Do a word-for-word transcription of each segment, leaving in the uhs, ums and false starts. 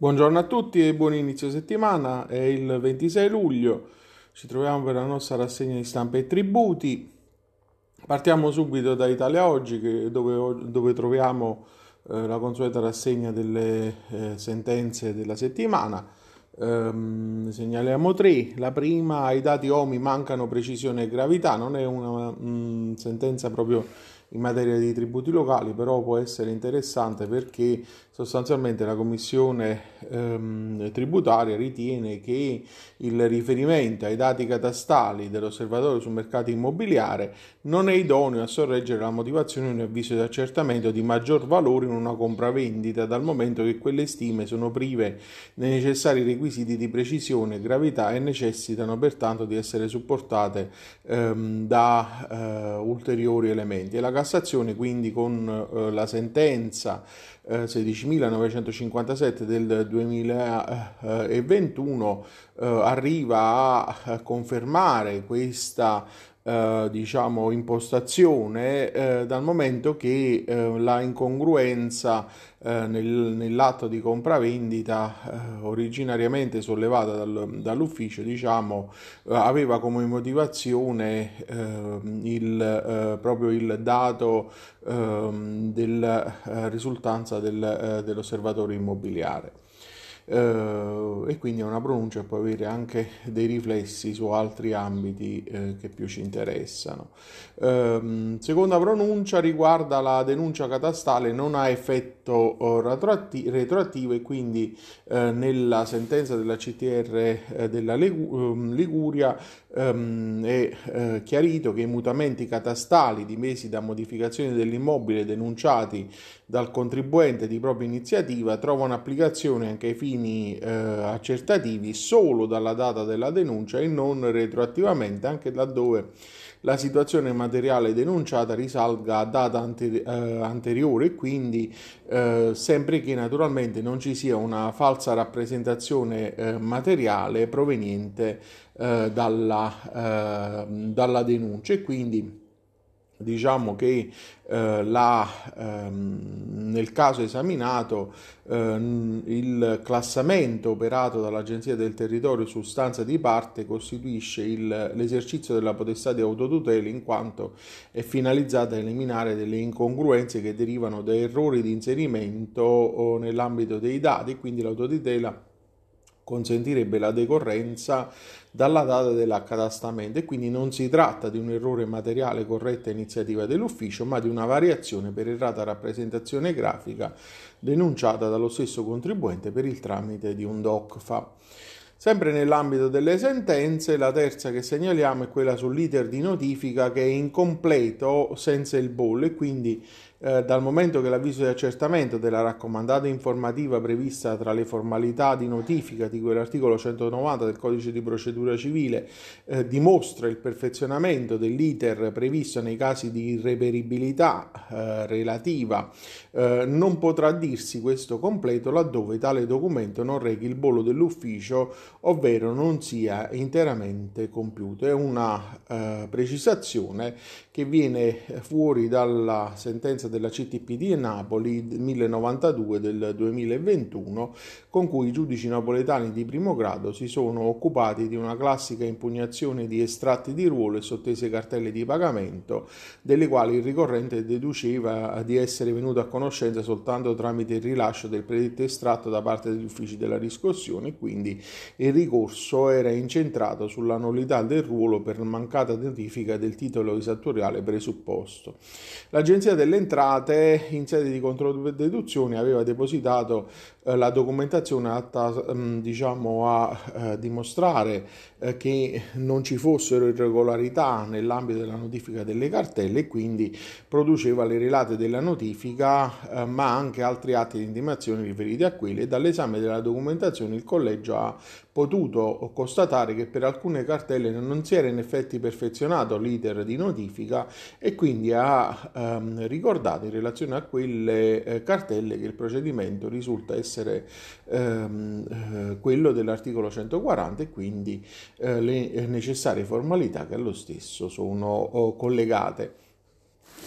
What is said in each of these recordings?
Buongiorno a tutti e buon inizio settimana, è il ventisei luglio, ci troviamo per la nostra rassegna di stampa e tributi. Partiamo subito da Italia Oggi, che dove, dove troviamo eh, la consueta rassegna delle eh, sentenze della settimana. Ehm, segnaliamo tre, la prima, ai dati O M I mancano precisione e gravità, non è una mh, sentenza proprio in materia di tributi locali, però può essere interessante perché sostanzialmente la commissione ehm, tributaria ritiene che il riferimento ai dati catastali dell'osservatorio sul mercato immobiliare non è idoneo a sorreggere la motivazione di un avviso di accertamento di maggior valore in una compravendita, dal momento che quelle stime sono prive dei necessari requisiti di precisione e gravità e necessitano pertanto di essere supportate ehm, da eh, ulteriori elementi. E la Cassazione quindi con eh, la sentenza eh, sedicimila novecentocinquantasette del duemilaventuno eh, arriva a, a confermare questa eh, diciamo impostazione eh, dal momento che eh, la incongruenza eh, nel, nell'atto di compravendita eh, originariamente sollevata dal, dall'ufficio diciamo eh, aveva come motivazione eh, il, eh, proprio il dato eh, della eh, risultanza del, eh, dell'osservatorio immobiliare. Uh, e quindi è una pronuncia che può avere anche dei riflessi su altri ambiti uh, che più ci interessano. Uh, seconda pronuncia riguarda la denuncia catastale, non ha effetto uh, retroattivo, retroattivo e quindi uh, nella sentenza della C T R uh, della Liguria um, è uh, chiarito che i mutamenti catastali dimesi da modificazioni dell'immobile denunciati dal contribuente di propria iniziativa trovano applicazione anche ai fini Eh, accertativi solo dalla data della denuncia e non retroattivamente, anche laddove la situazione materiale denunciata risalga a data anteri- eh, anteriore e quindi eh, sempre che naturalmente non ci sia una falsa rappresentazione eh, materiale proveniente eh, dalla, eh, dalla denuncia, e quindi diciamo che eh, la, ehm, nel caso esaminato ehm, il classamento operato dall'Agenzia del Territorio su stanza di parte costituisce il, l'esercizio della potestà di autotutela, in quanto è finalizzata a eliminare delle incongruenze che derivano da errori di inserimento nell'ambito dei dati, quindi l'autotutela consentirebbe la decorrenza dalla data dell'accatastamento e quindi non si tratta di un errore materiale corretta iniziativa dell'ufficio, ma di una variazione per errata rappresentazione grafica denunciata dallo stesso contribuente per il tramite di un D O C F A. Sempre nell'ambito delle sentenze, la terza che segnaliamo è quella sull'iter di notifica, che è incompleto senza il bollo e quindi eh, dal momento che l'avviso di accertamento della raccomandata informativa prevista tra le formalità di notifica di quell'articolo centonovanta del codice di procedura civile eh, dimostra il perfezionamento dell'iter previsto nei casi di irreperibilità eh, relativa, eh, non potrà dirsi questo completo laddove tale documento non rechi il bollo dell'ufficio, ovvero non sia interamente compiuto. È una eh, precisazione che viene fuori dalla sentenza della C T P di Napoli mille novantadue del duemilaventuno, con cui i giudici napoletani di primo grado si sono occupati di una classica impugnazione di estratti di ruolo e sottese cartelle di pagamento, delle quali il ricorrente deduceva di essere venuto a conoscenza soltanto tramite il rilascio del predetto estratto da parte degli uffici della riscossione, e quindi il ricorso era incentrato sulla nullità del ruolo per mancata notifica del titolo esattoriale presupposto. L'Agenzia delle Entrate, in sede di controdeduzione, aveva depositato eh, la documentazione atta mh, diciamo a eh, dimostrare eh, che non ci fossero irregolarità nell'ambito della notifica delle cartelle e quindi produceva le relate della notifica eh, ma anche altri atti di intimazione riferiti a quelli, e dall'esame della documentazione il collegio ha potuto constatare che per alcune cartelle non si era in effetti perfezionato l'iter di notifica e quindi ha ehm, ricordato in relazione a quelle eh, cartelle che il procedimento risulta essere ehm, eh, quello dell'articolo centoquaranta e quindi eh, le necessarie formalità che allo stesso sono oh, collegate.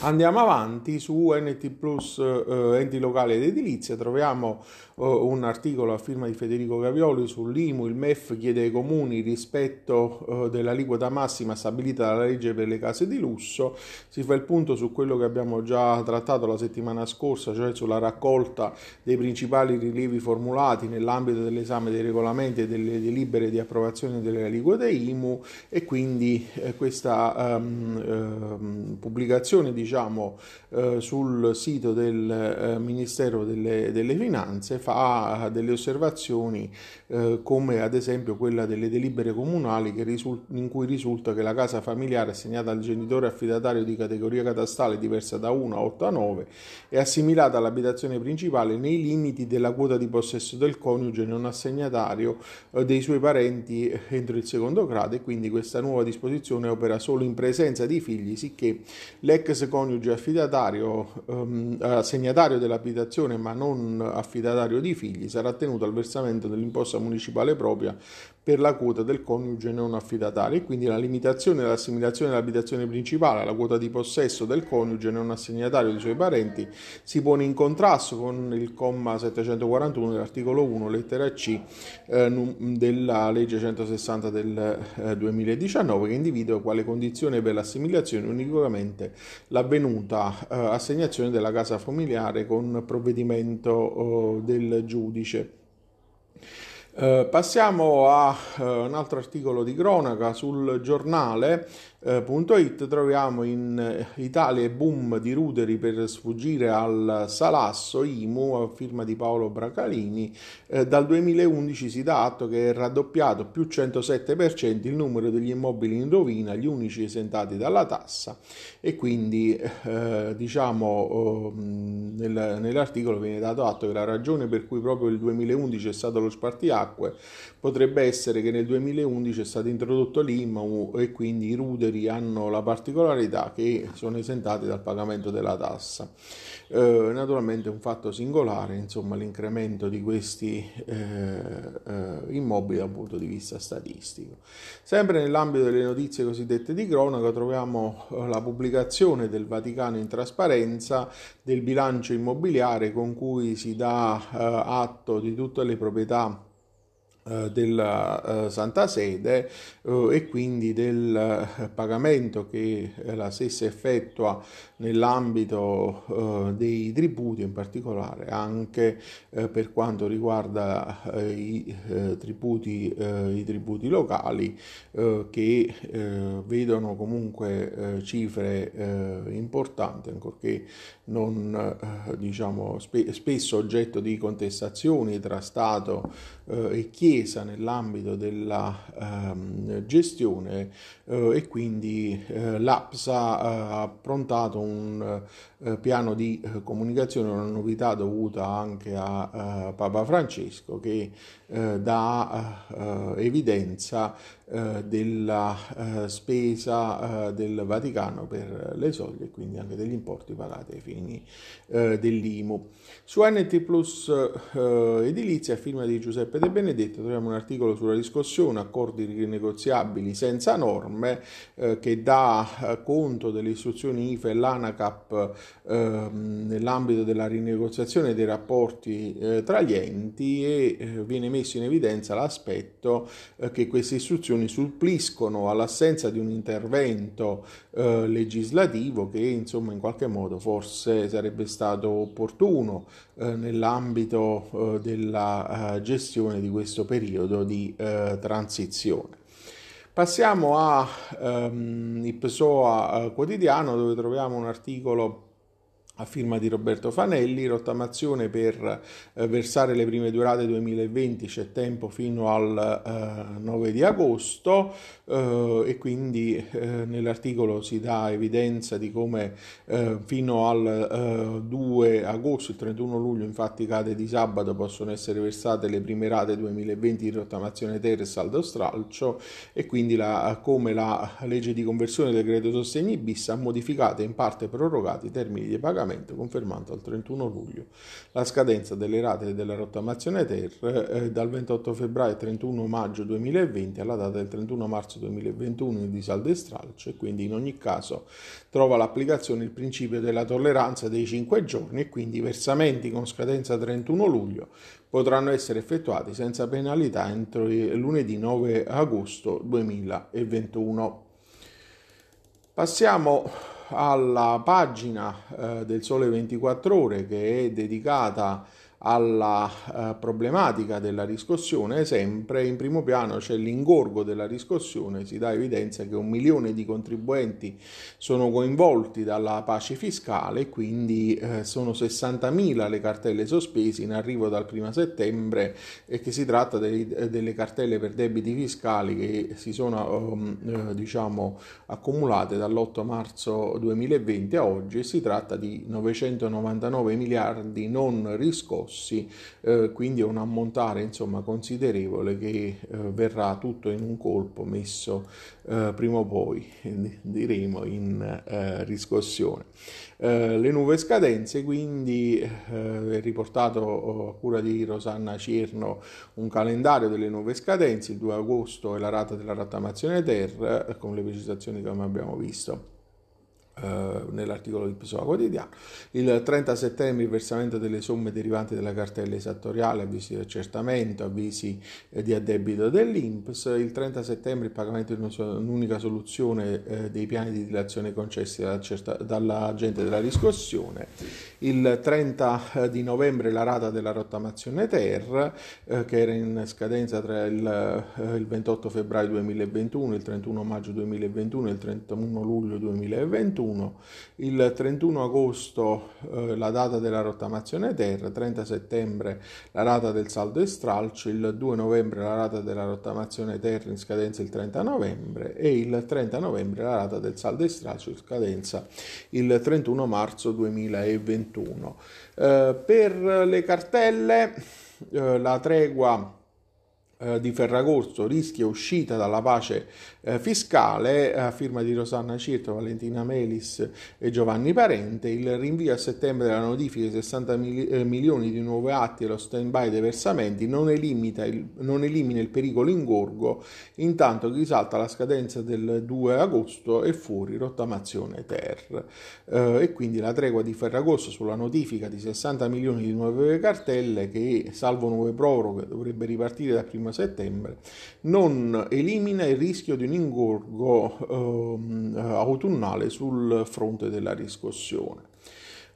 Andiamo avanti su N T Plus, eh, enti locali ed edilizia, troviamo eh, un articolo a firma di Federico Gavioli sull'Imu. Il M E F chiede ai comuni rispetto eh, dell'aliquota massima stabilita dalla legge per le case di lusso. Si fa il punto su quello che abbiamo già trattato la settimana scorsa, cioè sulla raccolta dei principali rilievi formulati nell'ambito dell'esame dei regolamenti e delle delibere di approvazione delle aliquote Imu, e quindi eh, questa ehm, eh, pubblicazione di Diciamo, eh, sul sito del eh, Ministero delle, delle Finanze fa delle osservazioni, eh, come ad esempio quella delle delibere comunali che risulta, in cui risulta che la casa familiare assegnata al genitore affidatario di categoria catastale diversa da uno a otto a nove è assimilata all'abitazione principale nei limiti della quota di possesso del coniuge non assegnatario eh, dei suoi parenti entro il secondo grado, e quindi questa nuova disposizione opera solo in presenza di figli, sicché l'ex coniuge affidatario, ehm, assegnatario dell'abitazione ma non affidatario di figli, sarà tenuto al versamento dell'imposta municipale propria per la quota del coniuge non affidatario, e quindi la limitazione dell'assimilazione dell'abitazione principale alla quota di possesso del coniuge non assegnatario dei suoi parenti si pone in contrasto con il comma settecentoquarantuno dell'articolo uno lettera C eh, della legge centosessanta del eh, duemiladiciannove, che individua quale condizione per l'assimilazione unicamente l'avvenuta eh, assegnazione della casa familiare con provvedimento eh, del giudice. Eh, passiamo a eh, un altro articolo di cronaca sul giornale. .it, troviamo in Italia e boom di ruderi per sfuggire al salasso Imu, a firma di Paolo Bracalini. Eh, dal duemilaundici si dà atto che è raddoppiato più centosette per cento il numero degli immobili in rovina, gli unici esentati dalla tassa, e quindi eh, diciamo eh, nel, nell'articolo viene dato atto che la ragione per cui proprio il duemilaundici è stato lo spartiacque potrebbe essere che nel duemilaundici è stato introdotto l'I M U, e quindi i ruderi hanno la particolarità che sono esentati dal pagamento della tassa. Eh, naturalmente è un fatto singolare, insomma, l'incremento di questi eh, eh, immobili dal punto di vista statistico. Sempre nell'ambito delle notizie cosiddette di cronaca troviamo la pubblicazione del Vaticano in trasparenza del bilancio immobiliare, con cui si dà eh, atto di tutte le proprietà della uh, Santa Sede uh, e quindi del uh, pagamento che la stessa effettua nell'ambito uh, dei tributi, in particolare anche uh, per quanto riguarda uh, i, uh, tributi, uh, i tributi locali uh, che uh, vedono comunque uh, cifre uh, importanti, ancorché non uh, diciamo spe- spesso oggetto di contestazioni tra Stato uh, e Chiesa nell'ambito della ehm, gestione, eh, e quindi eh, l'APSA eh, ha approntato un eh, piano di eh, comunicazione, una novità dovuta anche a eh, Papa Francesco, che eh, dà eh, evidenza eh, della eh, spesa eh, del Vaticano per le soglie, e quindi anche degli importi pagati ai fini eh, dell'I M U. Su N T Plus eh, edilizia, firma di Giuseppe De Benedetto, troviamo un articolo sulla discussione accordi rinegoziabili senza norme, eh, che dà eh, conto delle istruzioni I F E L ANACAP eh, nell'ambito della rinegoziazione dei rapporti eh, tra gli enti, e eh, viene messo in evidenza l'aspetto eh, che queste istruzioni suppliscono all'assenza di un intervento eh, legislativo che, insomma, in qualche modo forse sarebbe stato opportuno eh, nell'ambito eh, della eh, gestione di questo periodo di eh, transizione. Passiamo a ehm, Ipsoa eh, quotidiano, dove troviamo un articolo a firma di Roberto Fanelli. Rottamazione per eh, versare le prime due rate duemilaventi, c'è tempo fino al eh, nove di agosto, eh, e quindi eh, nell'articolo si dà evidenza di come eh, fino al eh, due agosto, il trentuno luglio infatti cade di sabato, possono essere versate le prime rate duemilaventi di rottamazione ter e saldo stralcio, e quindi la, come la legge di conversione del decreto sostegni bis ha modificato e in parte prorogato i termini di pagamento pagamento, confermando al trentuno luglio la scadenza delle rate della rottamazione ter eh, dal ventotto febbraio e trentuno maggio duemilaventi alla data del trentuno marzo duemilaventuno di saldo e stralcio, e quindi in ogni caso trova l'applicazione il principio della tolleranza dei cinque giorni, e quindi i versamenti con scadenza trentuno luglio potranno essere effettuati senza penalità entro lunedì nove agosto duemilaventuno. Passiamo alla pagina eh, del Sole ventiquattro Ore, che è dedicata alla eh, problematica della riscossione. Sempre in primo piano c'è l'ingorgo della riscossione, si dà evidenza che un milione di contribuenti sono coinvolti dalla pace fiscale, quindi eh, sono sessantamila le cartelle sospese in arrivo dal primo settembre, e che si tratta dei, delle cartelle per debiti fiscali che si sono um, eh, diciamo accumulate dall'otto marzo duemilaventi a oggi, e si tratta di novecentonovantanove miliardi non riscossi. Eh, quindi è un ammontare insomma considerevole che eh, verrà tutto in un colpo messo eh, prima o poi, diremo, in eh, riscossione. Eh, le nuove scadenze, quindi eh, è riportato a cura di Rosanna Cerno un calendario delle nuove scadenze. Il due agosto è la rata della rottamazione ter, eh, con le precisazioni che abbiamo visto nell'articolo di Ipsoa quotidiano. Il trenta settembre il versamento delle somme derivanti dalla cartella esattoriale, avvisi di accertamento, avvisi di addebito dell'Inps. Il trenta settembre il pagamento di un'unica soluzione dei piani di dilazione concessi dall'agente della riscossione. Il trenta di novembre la rata della rottamazione ter, che era in scadenza tra il ventotto febbraio duemilaventuno, il trentuno maggio duemilaventuno e il trentuno luglio duemilaventuno. Il trentuno agosto eh, la data della rottamazione ter, trenta settembre la rata del saldo e stralcio, il due novembre la rata della rottamazione ter in scadenza il trenta novembre, e il trenta novembre la rata del saldo e stralcio in scadenza il trentuno marzo duemilaventuno. Eh, per le cartelle eh, la tregua di Ferragosto rischia uscita dalla pace eh, fiscale, a firma di Rosanna Cirto, Valentina Melis e Giovanni Parente. Il rinvio a settembre della notifica di sessanta milioni di nuovi atti e lo stand-by dei versamenti non elimina il, non elimina il pericolo ingorgo, intanto chi salta la scadenza del due agosto è fuori rottamazione ter. Eh, e quindi la tregua di Ferragosto sulla notifica di sessanta milioni di nuove cartelle che, salvo nuove proroghe, dovrebbe ripartire dal primo settembre, non elimina il rischio di un ingorgo eh, autunnale sul fronte della riscossione.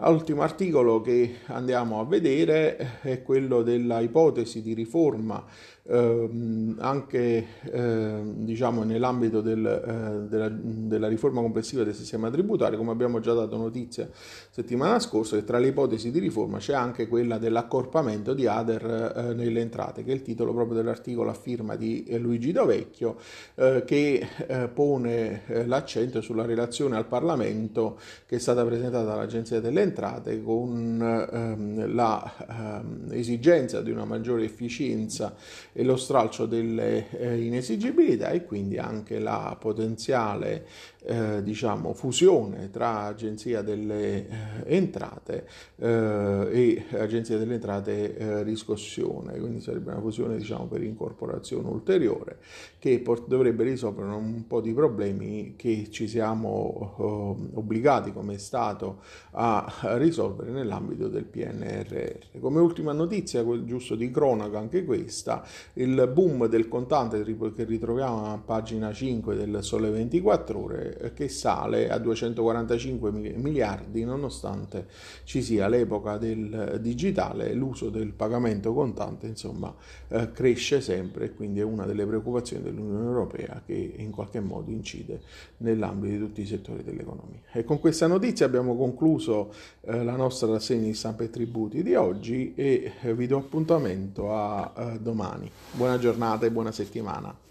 L'ultimo articolo che andiamo a vedere è quello della ipotesi di riforma ehm, anche eh, diciamo nell'ambito del, eh, della, della riforma complessiva del sistema tributario. Come abbiamo già dato notizia settimana scorsa, che tra le ipotesi di riforma c'è anche quella dell'accorpamento di Ader eh, nelle entrate, che è il titolo proprio dell'articolo a firma di eh, Luigi Dovecchio, eh, che eh, pone eh, l'accento sulla relazione al Parlamento che è stata presentata dall'Agenzia delle Entrate, con ehm, la ehm, esigenza di una maggiore efficienza e lo stralcio delle eh, inesigibilità, e quindi anche la potenziale eh, diciamo fusione tra Agenzia delle Entrate eh, e Agenzia delle Entrate eh, riscossione, quindi sarebbe una fusione diciamo per incorporazione ulteriore, che por- dovrebbe risolvere un po' di problemi che ci siamo eh, obbligati come Stato a risolvere nell'ambito del P N R R. Come ultima notizia, giusto di cronaca anche questa, il boom del contante che ritroviamo a pagina cinque del Sole ventiquattro Ore, che sale a duecentoquarantacinque miliardi nonostante ci sia l'epoca del digitale. L'uso del pagamento contante insomma cresce sempre, e quindi è una delle preoccupazioni dell'Unione Europea, che in qualche modo incide nell'ambito di tutti i settori dell'economia. E con questa notizia abbiamo concluso la nostra rassegna di stampa e tributi di oggi, e vi do appuntamento a domani. Buona giornata e buona settimana.